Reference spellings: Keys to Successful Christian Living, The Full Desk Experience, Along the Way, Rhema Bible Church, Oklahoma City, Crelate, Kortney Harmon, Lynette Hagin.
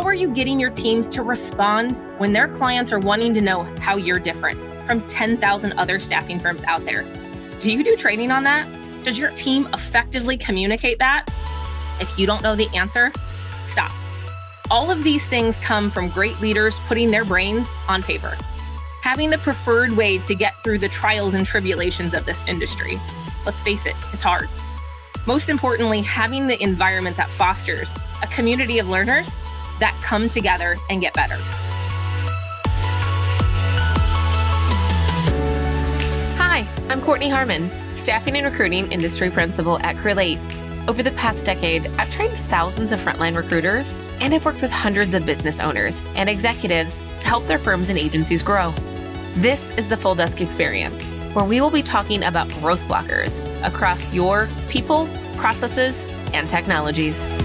How are you getting your teams to respond when their clients are wanting to know how you're different from 10,000 other staffing firms out there? Do you do training on that? Does your team effectively communicate that? If you don't know the answer, stop. All of these things come from great leaders putting their brains on paper, having the preferred way to get through the trials and tribulations of this industry. Let's face it, it's hard. Most importantly, having the environment that fosters a community of learners that come together and get better. Hi, I'm Kortney Harmon, Staffing and Recruiting Industry Principal at Crelate. Over the past decade, I've trained thousands of frontline recruiters, and I've worked with hundreds of business owners and executives to help their firms and agencies grow. This is the Full Desk Experience, where we will be talking about growth blockers across your people, processes, and technologies.